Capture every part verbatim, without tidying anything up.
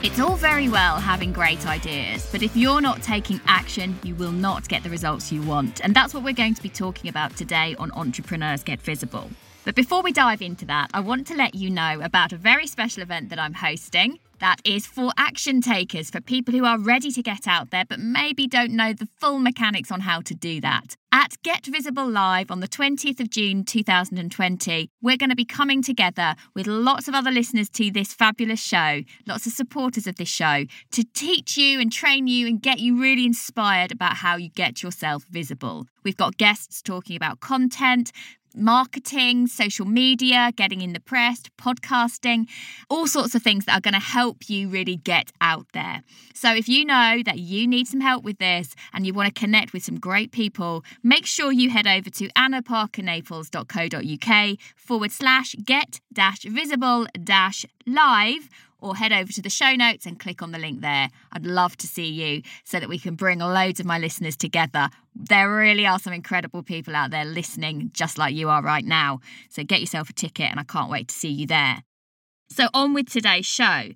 It's all very well having great ideas, but if you're not taking action, you will not get the results you want. And that's what we're going to be talking about today on Entrepreneurs Get Visible. But before we dive into that, I want to let you know about a very special event that I'm hosting that is for action takers, for people who are ready to get out there but maybe don't know the full mechanics on how to do that. At Get Visible Live on the twentieth of June two thousand twenty, we're going to be coming together with lots of other listeners to this fabulous show, lots of supporters of this show, to teach you and train you and get you really inspired about how you get yourself visible. We've got guests talking about content, marketing, social media, getting in the press, podcasting, all sorts of things that are going to help you really get out there. So if you know that you need some help with this and you want to connect with some great people, make sure you head over to annaparkernaples.co.uk forward slash get dash visible dash live, or head over to the show notes and click on the link there. I'd love to see you so that we can bring loads of my listeners together. There really are some incredible people out there listening just like you are right now. So get yourself a ticket and I can't wait to see you there. So on with today's show.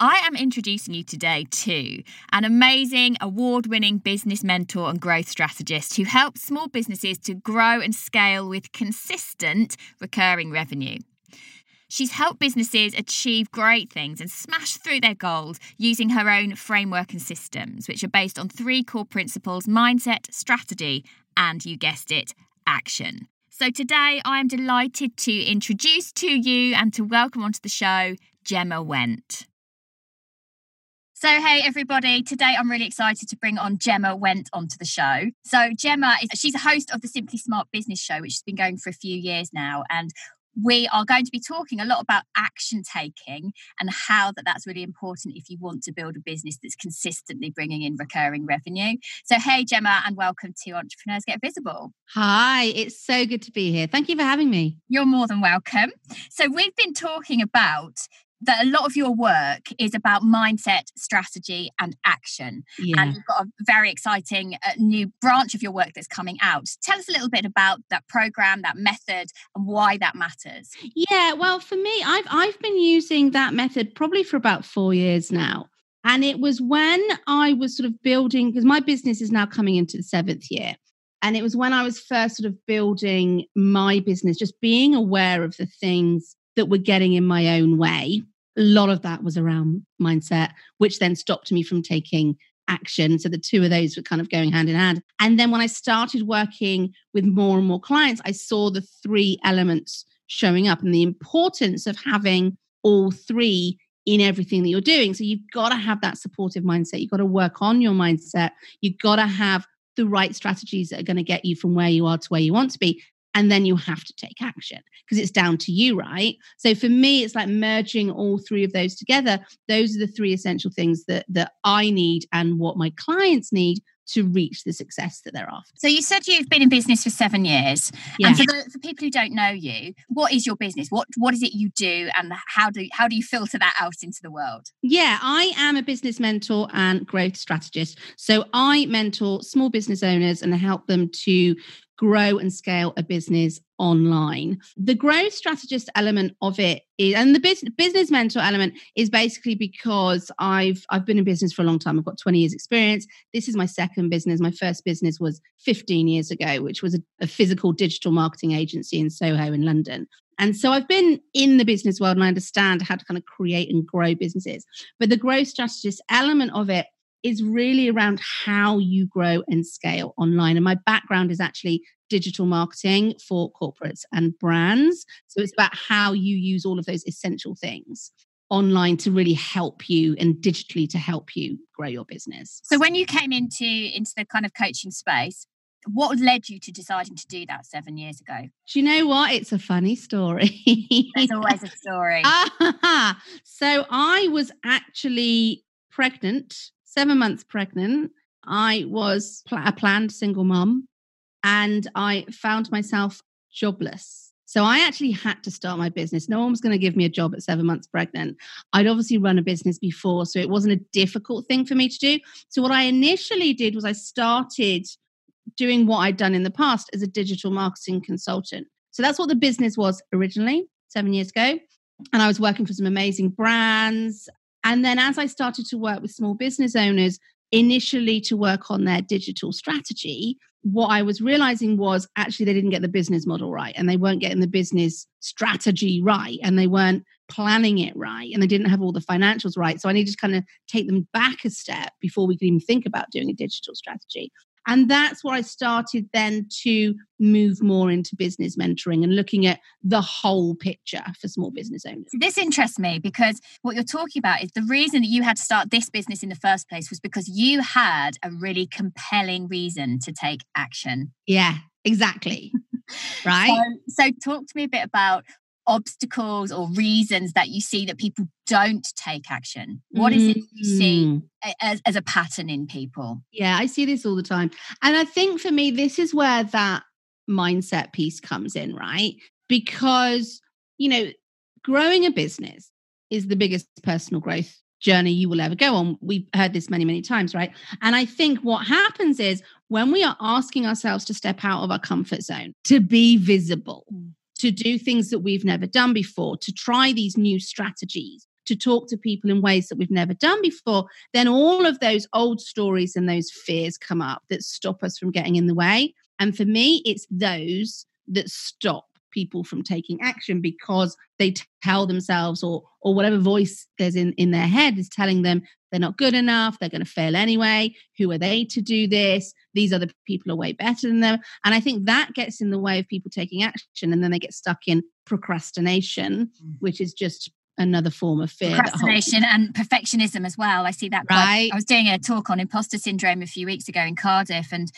I am introducing you today to an amazing, award-winning business mentor and growth strategist who helps small businesses to grow and scale with consistent recurring revenue. She's helped businesses achieve great things and smash through their goals using her own framework and systems, which are based on three core principles: mindset, strategy, and, you guessed it, action. So today I am delighted to introduce to you and to welcome onto the show Gemma Wendt. So hey everybody, today I'm really excited to bring on Gemma Wendt onto the show. So Gemma, is, she's a host of the Simply Smart Business show, which has been going for a few years now, and we are going to be talking a lot about action taking and how that that's really important if you want to build a business that's consistently bringing in recurring revenue. So hey Gemma, and welcome to Entrepreneurs Get Visible. Hi, it's so good to be here. Thank you for having me. You're more than welcome. So we've been talking about that a lot of your work is about mindset, strategy, and action. Yeah. And you've got a very exciting uh, new branch of your work that's coming out. Tell us a little bit about that program, that method, and why that matters. Yeah, well, for me, I've I've been using that method probably for about four years now. And it was when I was sort of building, because my business is now coming into the seventh year. And it was when I was first sort of building my business, just being aware of the things that were getting in my own way. A lot of that was around mindset, which then stopped me from taking action. So the two of those were kind of going hand in hand. And then when I started working with more and more clients, I saw the three elements showing up and the importance of having all three in everything that you're doing. So you've got to have that supportive mindset. You've got to work on your mindset. You've got to have the right strategies that are going to get you from where you are to where you want to be. And then you have to take action because it's down to you, right? So for me, it's like merging all three of those together. Those are the three essential things that that I need and what my clients need to reach the success that they're after. So you said you've been in business for seven years. Yeah. And for, the, for people who don't know you, what is your business? What What is it you do and how do, how do you filter that out into the world? Yeah, I am a business mentor and growth strategist. So I mentor small business owners and help them to grow and scale a business online. The growth strategist element of it is, and the business, business mentor element is basically because I've I've been in business for a long time. I've got twenty years experience. This is my second business. My first business was fifteen years ago, which was a, a physical digital marketing agency in Soho in London. And so I've been in the business world and I understand how to kind of create and grow businesses. But the growth strategist element of it is really around how you grow and scale online. And my background is actually digital marketing for corporates and brands. So it's about how you use all of those essential things online to really help you and digitally to help you grow your business. So when you came into, into the kind of coaching space, what led you to deciding to do that seven years ago? Do you know what? It's a funny story. There's always a story. Ah, so I was actually pregnant. Seven months pregnant, I was pl- a planned single mum, and I found myself jobless. So I actually had to start my business. No one was going to give me a job at seven months pregnant. I'd obviously run a business before, so it wasn't a difficult thing for me to do. So what I initially did was I started doing what I'd done in the past as a digital marketing consultant. So that's what the business was originally seven years ago. And I was working for some amazing brands. And then as I started to work with small business owners, initially to work on their digital strategy, what I was realizing was actually they didn't get the business model right, and they weren't getting the business strategy right, and they weren't planning it right, and they didn't have all the financials right. So I needed to kind of take them back a step before we could even think about doing a digital strategy. And that's where I started then to move more into business mentoring and looking at the whole picture for small business owners. This interests me because what you're talking about is the reason that you had to start this business in the first place was because you had a really compelling reason to take action. Yeah, exactly. Right? So, so talk to me a bit about obstacles or reasons that you see that people don't take action. What mm. is it you see as, as a pattern in people? Yeah, I see this all the time. And I think for me, this is where that mindset piece comes in, right? Because, you know, growing a business is the biggest personal growth journey you will ever go on. We've heard this many, many times, right? And I think what happens is when we are asking ourselves to step out of our comfort zone, to be visible, to do things that we've never done before, to try these new strategies, to talk to people in ways that we've never done before, then all of those old stories and those fears come up that stop us from getting in the way. And for me, it's those that stop people from taking action because they tell themselves or or whatever voice there's in, in their head is telling them they're not good enough, they're going to fail anyway, who are they to do this? These other people are way better than them. And I think that gets in the way of people taking action, and then they get stuck in procrastination, which is just another form of fear. Procrastination and perfectionism as well. I see that. Right. Quite. I was doing a talk on imposter syndrome a few weeks ago in Cardiff, and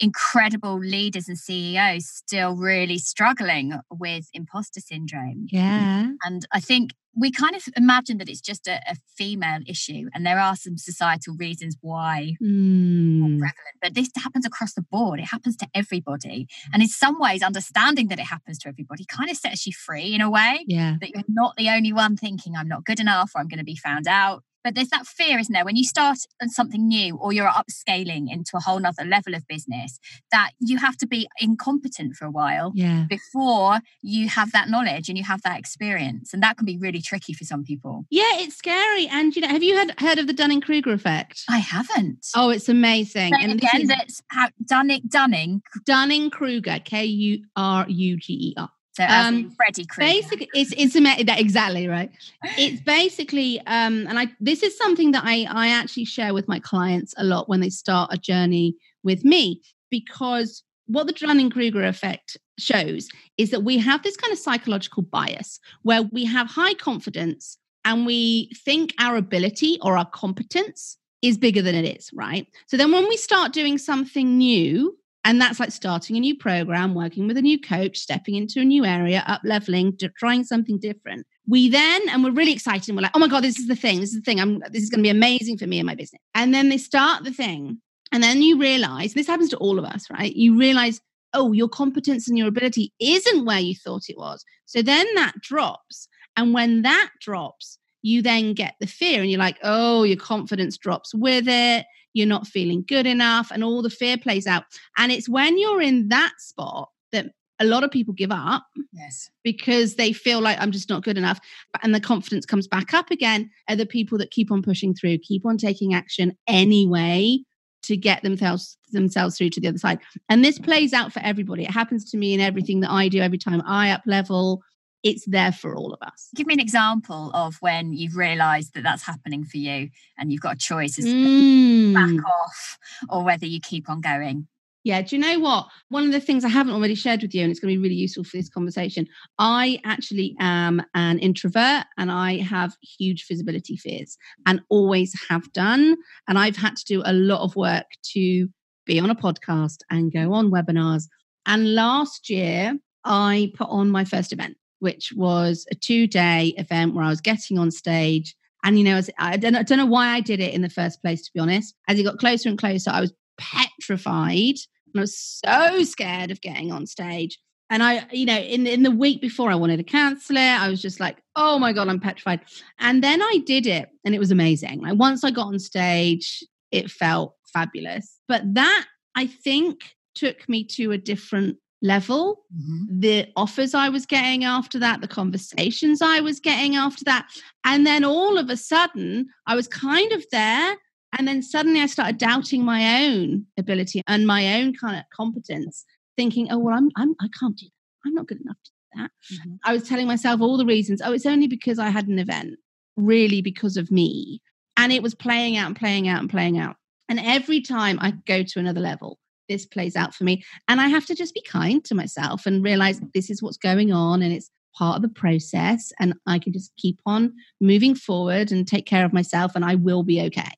incredible leaders and C E Os still really struggling with imposter syndrome. Yeah. And I think we kind of imagine that it's just a, a female issue, and there are some societal reasons why mm. more prevalent. But this happens across the board. It happens to everybody. And in some ways, understanding that it happens to everybody kind of sets you free in a way. Yeah. That you're not the only one thinking I'm not good enough or I'm going to be found out. But there's that fear, isn't there? When you start on something new or you're upscaling into a whole nother level of business, that you have to be incompetent for a while yeah. before you have that knowledge and you have that experience. And that can be really tricky for some people. Yeah, it's scary. And you know, have you heard, heard of the Dunning-Kruger effect? I haven't. Oh, it's amazing. Say and again, is... that's how Dunning, Dunning. Dunning-Kruger, K U R U G E R. So um, Freddie Krueger. Basically, it's it's exactly right. It's basically, um, and I this is something that I I actually share with my clients a lot when they start a journey with me, because what the Dunning-Kruger effect shows is that we have this kind of psychological bias where we have high confidence and we think our ability or our competence is bigger than it is, right? So then when we start doing something new, and that's like starting a new program, working with a new coach, stepping into a new area, up-leveling, trying something different. We then, and we're really excited, and we're like, oh my God, this is the thing. This is the thing. I'm, this is going to be amazing for me and my business. And then they start the thing. And then you realize, this happens to all of us, right? You realize, oh, your competence and your ability isn't where you thought it was. So then that drops. And when that drops, you then get the fear and you're like, oh, your confidence drops with it. You're not feeling good enough, and all the fear plays out. And it's when you're in that spot that a lot of people give up. Yes. Because they feel like I'm just not good enough. And the confidence comes back up again are the people that keep on pushing through, keep on taking action anyway to get themselves themselves through to the other side. And this plays out for everybody. It happens to me in everything that I do. Every time I up level, it's there for all of us. Give me an example of when you've realised that that's happening for you and you've got a choice as to mm. back off or whether you keep on going. Yeah, do you know what? One of the things I haven't already shared with you, and it's going to be really useful for this conversation, I actually am an introvert and I have huge visibility fears and always have done. And I've had to do a lot of work to be on a podcast and go on webinars. And last year, I put on my first event, which was a two-day event where I was getting on stage. And, you know, as, I, don't, I don't know why I did it in the first place, to be honest. As it got closer and closer, I was petrified I was so scared of getting on stage. And I, you know, in, in the week before I wanted to cancel it, I was just like, oh my God, I'm petrified. And then I did it and it was amazing. Like once I got on stage, it felt fabulous. But that, I think, took me to a different level. Mm-hmm. The offers I was getting after that, the conversations I was getting after that. And then all of a sudden, I was kind of there. And then suddenly I started doubting my own ability and my own kind of competence. Thinking, oh, well, I'm, I'm, I can't do that. I'm not good enough to do that. Mm-hmm. I was telling myself all the reasons. Oh, it's only because I had an event, really because of me. And it was playing out and playing out and playing out. And every time I go to another level, this plays out for me. And I have to just be kind to myself and realize this is what's going on and it's part of the process. And I can just keep on moving forward and take care of myself and I will be okay.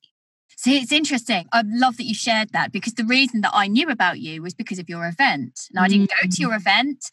See, it's interesting. I love that you shared that because the reason that I knew about you was because of your event. And I didn't go to your event,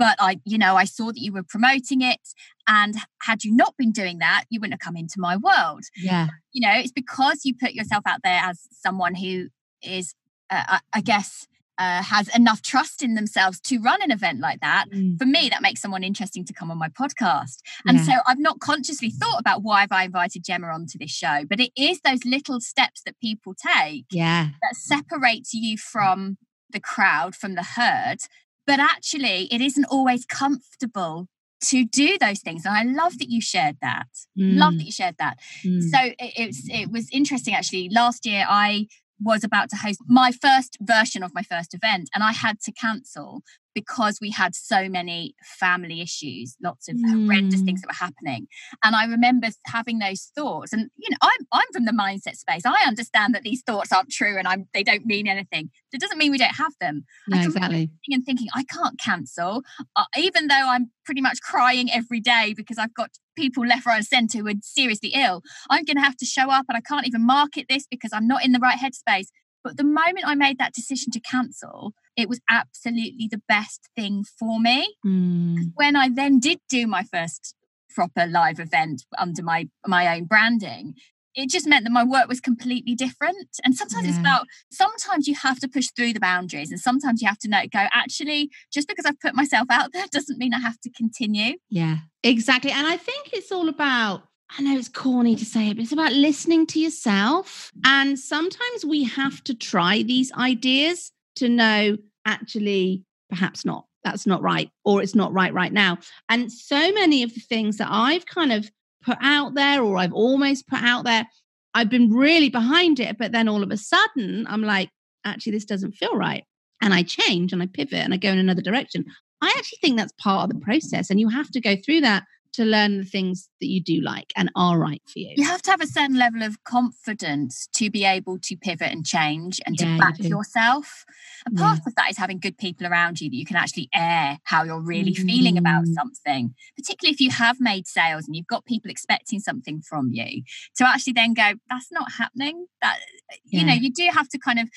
but I, you know, I saw that you were promoting it. And had you not been doing that, you wouldn't have come into my world. Yeah. You know, it's because you put yourself out there as someone who is, uh, I guess, uh, has enough trust in themselves to run an event like that. Mm. For me, that makes someone interesting to come on my podcast. And yeah. So I've not consciously thought about why have I invited Gemma onto this show, but it is those little steps that people take yeah. that separates you from the crowd, from the herd. But actually, it isn't always comfortable to do those things. And I love that you shared that. Mm. Love that you shared that. Mm. So it, it's, it was interesting, actually. Last year, I... was about to host my first version of my first event and I had to cancel because we had so many family issues, lots of mm. horrendous things that were happening. And I remember having those thoughts and, you know, I'm, I'm from the mindset space. I understand that these thoughts aren't true and I'm, they don't mean anything. It doesn't mean we don't have them. No, I exactly. And thinking, I can't cancel, uh, even though I'm pretty much crying every day because I've got people left, right and centre who are seriously ill. I'm going to have to show up and I can't even market this because I'm not in the right headspace. But the moment I made that decision to cancel, it was absolutely the best thing for me. Mm. When I then did do my first proper live event under my, my own branding, it just meant that my work was completely different. And sometimes yeah. it's about, sometimes you have to push through the boundaries and sometimes you have to know, go, actually, just because I've put myself out there doesn't mean I have to continue. Yeah, exactly. And I think it's all about, I know it's corny to say it, but it's about listening to yourself. And sometimes we have to try these ideas to know, actually, perhaps not. That's not right. Or it's not right right now. And so many of the things that I've kind of put out there or I've almost put out there, I've been really behind it. But then all of a sudden, I'm like, actually, this doesn't feel right. And I change and I pivot and I go in another direction. I actually think that's part of the process. And you have to go through that to learn the things that you do like and are right for you. You have to have a certain level of confidence to be able to pivot and change and yeah, to back you yourself. And yeah. part of that is having good people around you that you can actually air how you're really mm. feeling about something, particularly if you have made sales and you've got people expecting something from you to actually then go, that's not happening. That yeah. You know, you do have to kind of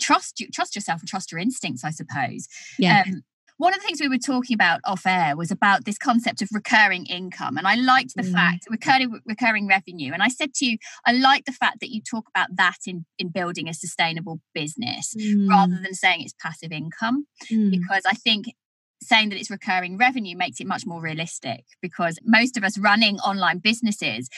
trust you, trust yourself and trust your instincts, I suppose. Yeah. Um, One of the things we were talking about off air was about this concept of recurring income. And I liked the mm. fact, recurring, recurring revenue. And I said to you, I like the fact that you talk about that in, in building a sustainable business mm. rather than saying it's passive income, mm. because I think saying that it's recurring revenue makes it much more realistic because most of us running online businesses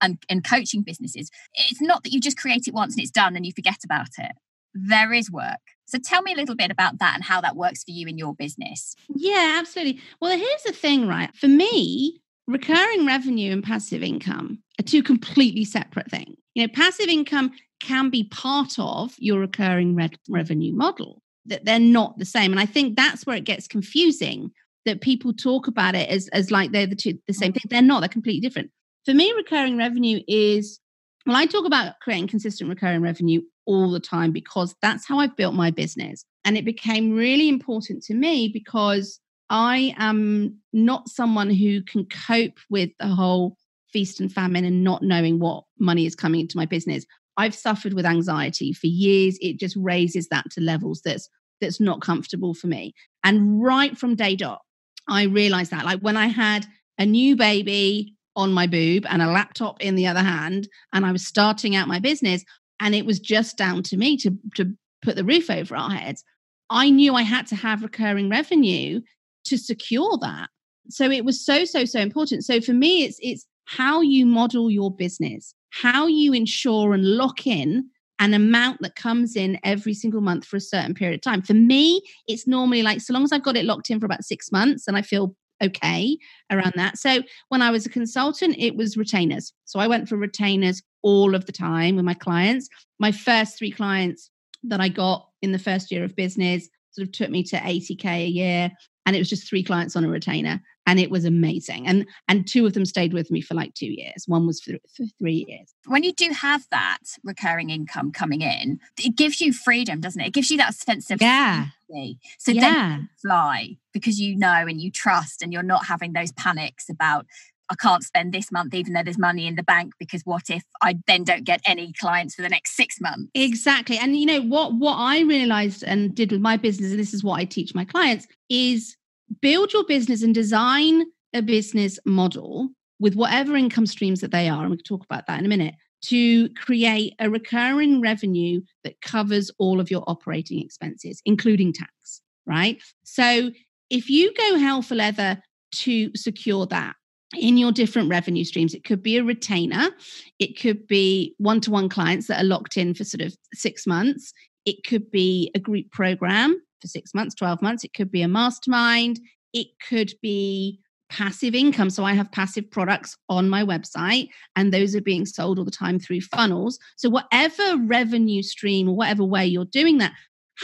and, and coaching businesses, it's not that you just create it once and it's done and you forget about it. There is work. So tell me a little bit about that and how that works for you in your business. Yeah, absolutely. Well, here's the thing, right? For me, recurring revenue and passive income are two completely separate things. You know, passive income can be part of your recurring re- revenue model, that they're not the same. And I think that's where it gets confusing, that people talk about it as, as like they're the two, the same thing. They're not, they're completely different. For me, recurring revenue is, well, I talk about creating consistent recurring revenue all the time because that's how I built my business. And it became really important to me because I am not someone who can cope with the whole feast and famine and not knowing what money is coming into my business. I've suffered with anxiety for years. It just raises that to levels that's that's not comfortable for me. And right from day dot, I realized that. Like when I had a new baby on my boob and a laptop in the other hand, and I was starting out my business, and it was just down to me to, to put the roof over our heads. I knew I had to have recurring revenue to secure that. So it was so, so, so important. So for me, it's it's how you model your business, how you ensure and lock in an amount that comes in every single month for a certain period of time. For me, it's normally like, so long as I've got it locked in for about six months and I feel okay around that. So when I was a consultant, it was retainers. So I went for retainers all of the time with my clients. My first three clients that I got in the first year of business sort of took me to eighty K a year. And it was just three clients on a retainer. And it was amazing. And and two of them stayed with me for like two years. One was for, for three years. When you do have that recurring income coming in, it gives you freedom, doesn't it? It gives you that sense of yeah. freedom. So yeah. then you fly, because you know and you trust and you're not having those panics about, I can't spend this month even though there's money in the bank, because what if I then don't get any clients for the next six months? Exactly. And you know, what, what I realized and did with my business, and this is what I teach my clients, is build your business and design a business model with whatever income streams that they are, and we can talk about that in a minute, to create a recurring revenue that covers all of your operating expenses, including tax, right? So if you go hell for leather to secure that in your different revenue streams, it could be a retainer, it could be one-to-one clients that are locked in for sort of six months, it could be a group program for six months, twelve months. It could be a mastermind. It could be passive income. So I have passive products on my website and those are being sold all the time through funnels. So whatever revenue stream or whatever way you're doing that,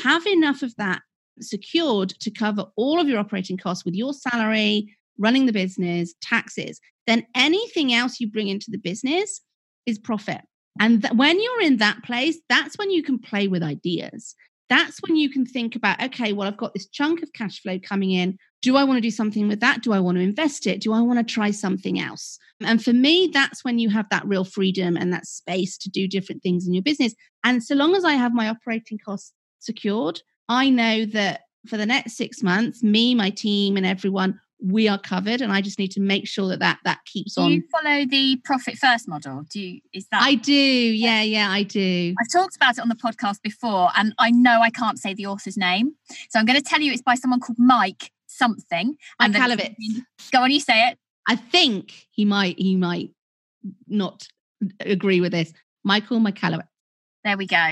have enough of that secured to cover all of your operating costs with your salary, running the business, taxes. Then anything else you bring into the business is profit. And th- when you're in that place, that's when you can play with ideas. That's when you can think about, okay, well, I've got this chunk of cash flow coming in. Do I want to do something with that? Do I want to invest it? Do I want to try something else? And for me, that's when you have that real freedom and that space to do different things in your business. And so long as I have my operating costs secured, I know that for the next six months, me, my team and everyone, we are covered, and I just need to make sure that that, that keeps do on. Do you follow the Profit First model? Do you, is that? I do. Yeah, yeah, I do. I've talked about it on the podcast before, and I know I can't say the author's name. So I'm going to tell you it's by someone called Mike something. And Mike Halovitz. Go on, you say it. I think he might, he might not agree with this. Michael Michalowicz. There we go.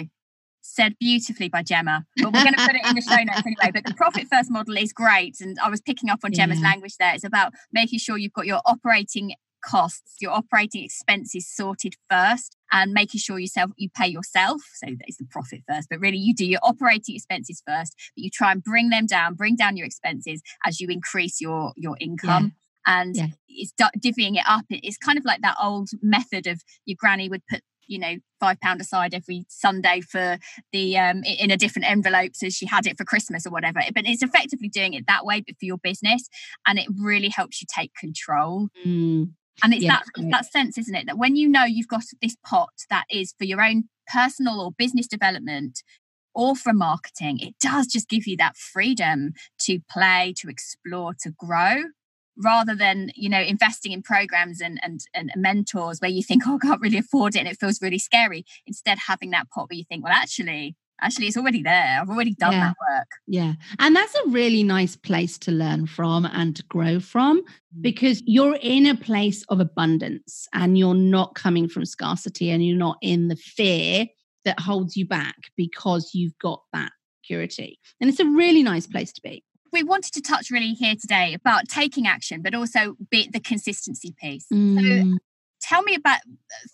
Said beautifully by Gemma, but we're going to put it in the show notes anyway. But the Profit First model is great. And I was picking up on Gemma's yeah. language there. It's about making sure you've got your operating costs, your operating expenses sorted first, and making sure yourself you pay yourself. So that is the profit first, but really you do your operating expenses first, but you try and bring them down, bring down your expenses as you increase your, your income. Yeah. And yeah. it's divvying it up. It's kind of like that old method of your granny would put, you know, five pound aside every Sunday for the um in a different envelope, so she had it for Christmas or whatever. But it's effectively doing it that way, but for your business, and it really helps you take control. Mm. And it's yeah, that it's that sense, isn't it, that when you know you've got this pot that is for your own personal or business development or for marketing, it does just give you that freedom to play, to explore, to grow. Rather than, you know, investing in programs and, and and mentors where you think, oh, I can't really afford it and it feels really scary. Instead, having that pot where you think, well, actually, actually, it's already there. I've already done yeah. that work. Yeah. And that's a really nice place to learn from and to grow from, because you're in a place of abundance and you're not coming from scarcity and you're not in the fear that holds you back because you've got that security. And it's a really nice place to be. We wanted to touch really here today about taking action, but also be the consistency piece. Mm. So tell me about,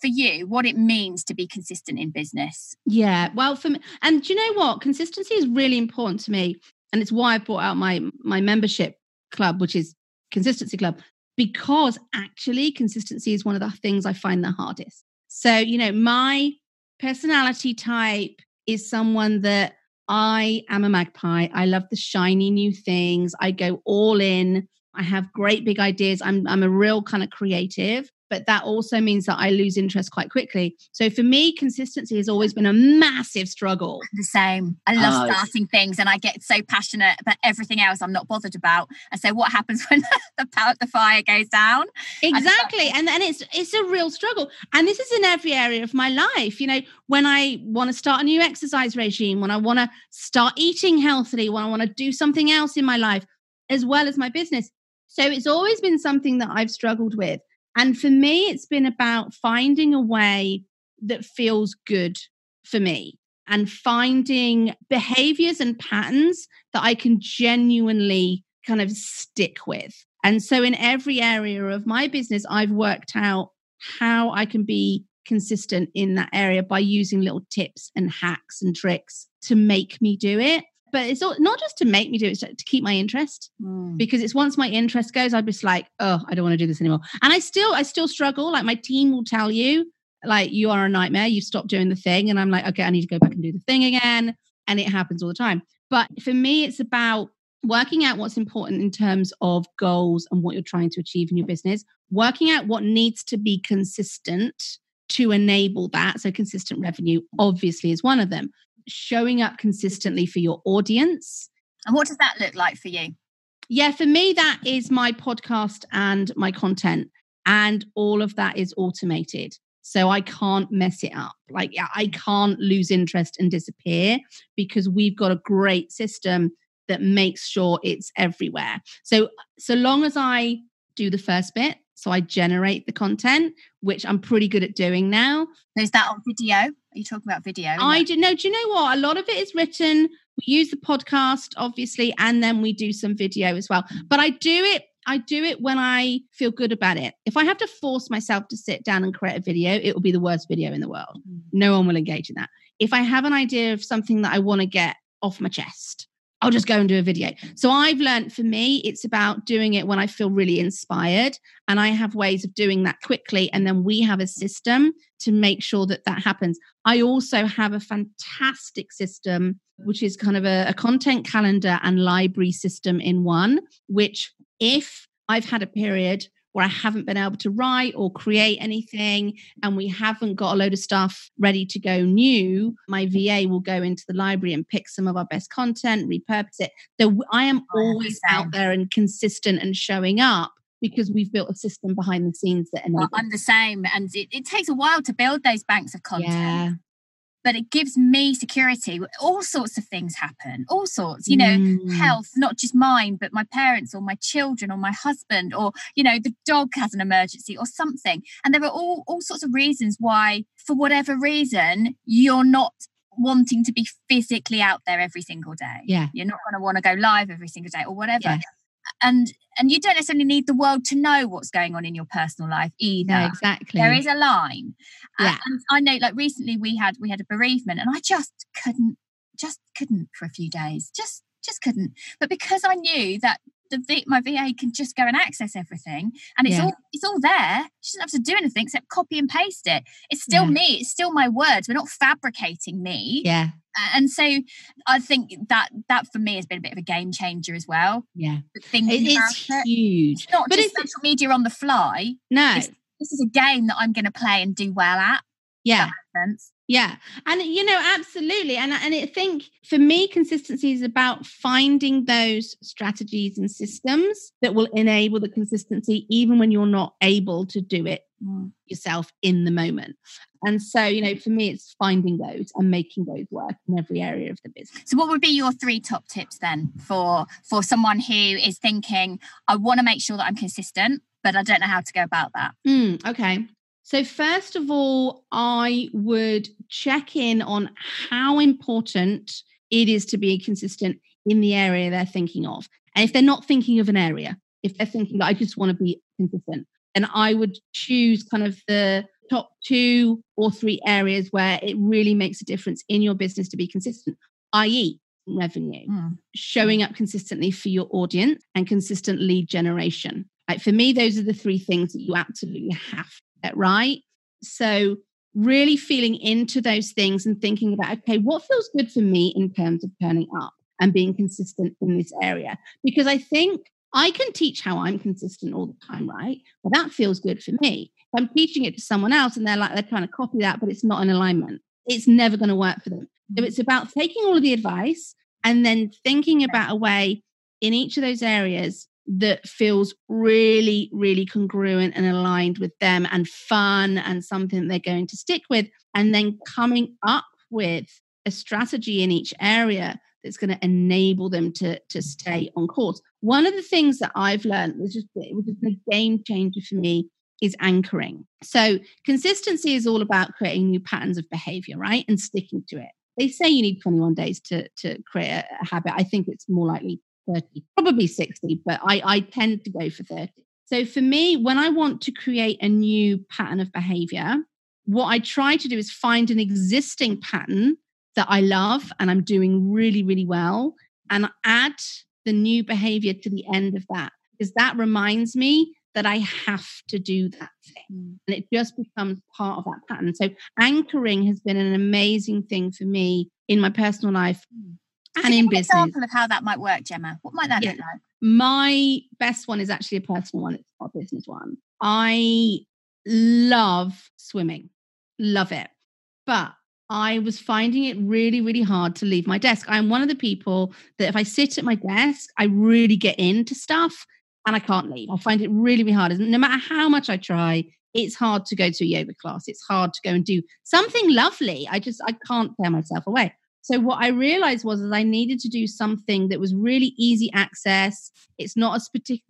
for you, what it means to be consistent in business. Yeah, well, for me, and do you know what? Consistency is really important to me. And it's why I brought out my, my membership club, which is Consistency Club, because actually consistency is one of the things I find the hardest. So, you know, my personality type is someone that I am a magpie. I love the shiny new things. I go all in. I have great big ideas. I'm I'm a real kind of creative. but that also means that I lose interest quite quickly. So for me, consistency has always been a massive struggle. The same. I love oh, starting things and I get so passionate about everything else I'm not bothered about. And so what happens when the power, the fire goes down? Exactly. And then it's it's a real struggle. And this is in every area of my life. You know, when I want to start a new exercise regime, when I want to start eating healthily, when I want to do something else in my life, as well as my business. So it's always been something that I've struggled with. And for me, it's been about finding a way that feels good for me and finding behaviors and patterns that I can genuinely kind of stick with. And so in every area of my business, I've worked out how I can be consistent in that area by using little tips and hacks and tricks to make me do it. But it's not just to make me do it, it's to keep my interest. Mm. Because it's once my interest goes, I'm just like, oh, I don't want to do this anymore. And I still, I still struggle. Like my team will tell you, like, you are a nightmare. You've stopped doing the thing. And I'm like, okay, I need to go back and do the thing again. And it happens all the time. But for me, it's about working out what's important in terms of goals and what you're trying to achieve in your business, working out what needs to be consistent to enable that. So consistent revenue obviously is one of them. Showing up consistently for your audience. And what does that look like for you? Yeah, for me, that is my podcast and my content. And all of that is automated. So I can't mess it up. Like I can't lose interest and disappear because we've got a great system that makes sure it's everywhere. So, so long as I do the first bit, so I generate the content, which I'm pretty good at doing now. Is that on video? Are you talking about video? I do. No, do you know what? A lot of it is written. We use the podcast, obviously, and then we do some video as well. But I do it. I do it when I feel good about it. If I have to force myself to sit down and create a video, it will be the worst video in the world. No one will engage in that. If I have an idea of something that I want to get off my chest, I'll just go and do a video. So I've learned for me, it's about doing it when I feel really inspired, and I have ways of doing that quickly. And then we have a system to make sure that that happens. I also have a fantastic system, which is kind of a, a content calendar and library system in one, which if I've had a period where I haven't been able to write or create anything and we haven't got a load of stuff ready to go new, my V A will go into the library and pick some of our best content, repurpose it. So I am always out there and consistent and showing up because we've built a system behind the scenes that enables. Well, I'm the same. And it, it takes a while to build those banks of content. Yeah. But it gives me security. All sorts of things happen, all sorts, you know, mm. health, not just mine, but my parents or my children or my husband or, you know, the dog has an emergency or something. And there are all, all sorts of reasons why, for whatever reason, you're not wanting to be physically out there every single day. Yeah. You're not going to want to go live every single day or whatever. Yeah. And and you don't necessarily need the world to know what's going on in your personal life either. No, exactly. There is a line. Yeah. Uh, and I know, like recently we had we had a bereavement and I just couldn't, just couldn't for a few days. Just just couldn't. But because I knew that the v, my V A can just go and access everything and it's yeah. all it's all there. She doesn't have to do anything except copy and paste it. It's still yeah. me. It's still my words. We're not fabricating me. Yeah. And so I think that that for me has been a bit of a game changer as well. Yeah. Thinking it, it's about huge. It. It's not but just social media on the fly. No. It's, this is a game that I'm going to play and do well at. Yeah. Yeah. And, you know, absolutely. And, and I think for me, consistency is about finding those strategies and systems that will enable the consistency, even when you're not able to do it mm. yourself in the moment. And so, you know, for me, it's finding those and making those work in every area of the business. So what would be your three top tips then for, for someone who is thinking, I want to make sure that I'm consistent, but I don't know how to go about that? Mm, okay. So first of all, I would check in on how important it is to be consistent in the area they're thinking of. And if they're not thinking of an area, if they're thinking, I just want to be consistent, and I would choose kind of the top two or three areas where it really makes a difference in your business to be consistent, that is revenue, mm. showing up consistently for your audience, and consistent lead generation. Like for me, those are the three things that you absolutely have to get right. So really feeling into those things and thinking about, okay, what feels good for me in terms of turning up and being consistent in this area? Because I think I can teach how I'm consistent all the time, right? Well, that feels good for me. If I'm teaching it to someone else and they're like, they're trying to copy that, but it's not in alignment, it's never going to work for them. So it's about taking all of the advice and then thinking about a way in each of those areas that feels really, really congruent and aligned with them and fun and something they're going to stick with. And then coming up with a strategy in each area that's going to enable them to, to stay on course. One of the things that I've learned, which is, which is a game changer for me, is anchoring. So consistency is all about creating new patterns of behavior, right? And sticking to it. They say you need twenty-one days to, to create a, a habit. I think it's more likely thirty, probably sixty, but I, I tend to go for thirty. So for me, when I want to create a new pattern of behavior, what I try to do is find an existing pattern that I love and I'm doing really, really well, and add the new behavior to the end of that, because that reminds me that I have to do that thing. And it just becomes part of that pattern. So anchoring has been an amazing thing for me in my personal life and Can in you business. An example of how that might work, Gemma? What might that yeah. look like? My best one is actually a personal one. It's not a business one. I love swimming. Love it. But I was finding it really, really hard to leave my desk. I'm one of the people that if I sit at my desk, I really get into stuff and I can't leave. I find it really, really hard. No matter how much I try, it's hard to go to a yoga class. It's hard to go and do something lovely. I just, I can't tear myself away. So what I realized was that I needed to do something that was really easy access. It's not a specific,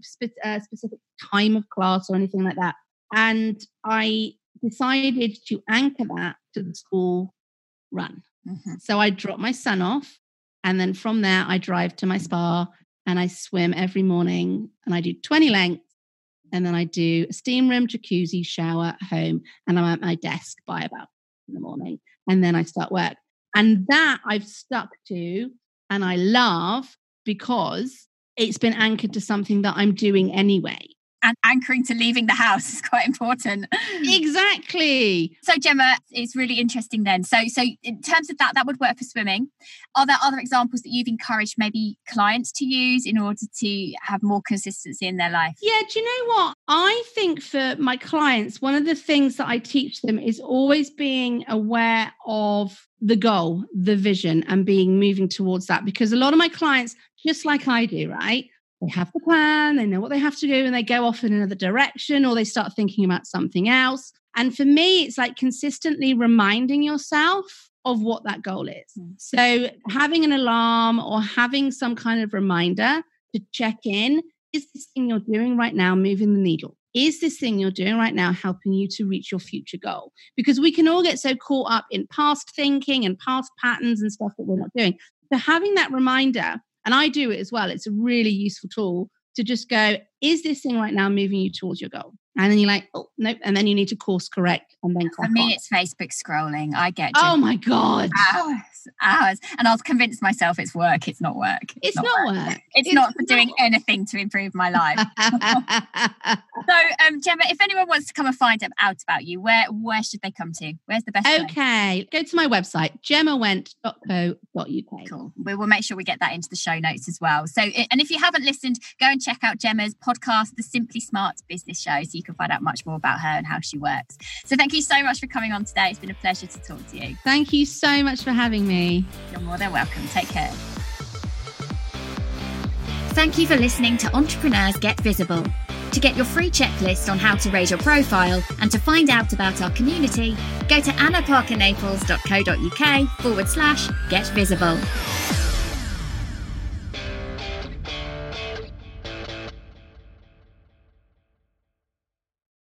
uh, specific time of class or anything like that. And I decided to anchor that to the school run. Mm-hmm. So I drop my son off, and then from there I drive to my spa and I swim every morning, and I do twenty lengths, and then I do a steam room, jacuzzi, shower at home, and I'm at my desk by about in the morning, and then I start work. And that I've stuck to and I love, because it's been anchored to something that I'm doing anyway. And anchoring to leaving the house is quite important. Exactly. So Gemma, it's really interesting then. So so in terms of that, that would work for swimming. Are there other examples that you've encouraged maybe clients to use in order to have more consistency in their life? Yeah, do you know what? I think for my clients, one of the things that I teach them is always being aware of the goal, the vision, and being moving towards that. Because a lot of my clients, just like I do, right? They have the plan, they know what they have to do, and they go off in another direction, or they start thinking about something else. And for me, it's like consistently reminding yourself of what that goal is. Mm. So having an alarm or having some kind of reminder to check in, is this thing you're doing right now moving the needle? Is this thing you're doing right now helping you to reach your future goal? Because we can all get so caught up in past thinking and past patterns and stuff that we're not doing. So having that reminder, and I do it as well, it's a really useful tool to just go, is this thing right now moving you towards your goal? And then you're like, oh, nope. And then you need to course correct. And then for me, on. It's Facebook scrolling. I get oh my God. Hours, hours. And I'll convince myself it's work. It's not work. It's, it's not, not work. work. It's, it's not, not doing anything to improve my life. So, um, Gemma, if anyone wants to come and find out about you, where where should they come to? Where's the best place? Okay, go to my website, gemma wendt dot co dot uk. Cool. We will make sure we get that into the show notes as well. So, and if you haven't listened, go and check out Gemma's podcast, The Simply Smart Business Show, so you can find out much more about her and how she works. So thank you so much for coming on today. It's been a pleasure to talk to you. Thank you so much for having me. You're more than welcome. Take care. Thank you for listening to Entrepreneurs Get Visible. To get your free checklist on how to raise your profile and to find out about our community, go to anna parker naples dot co dot uk forward slash get visible.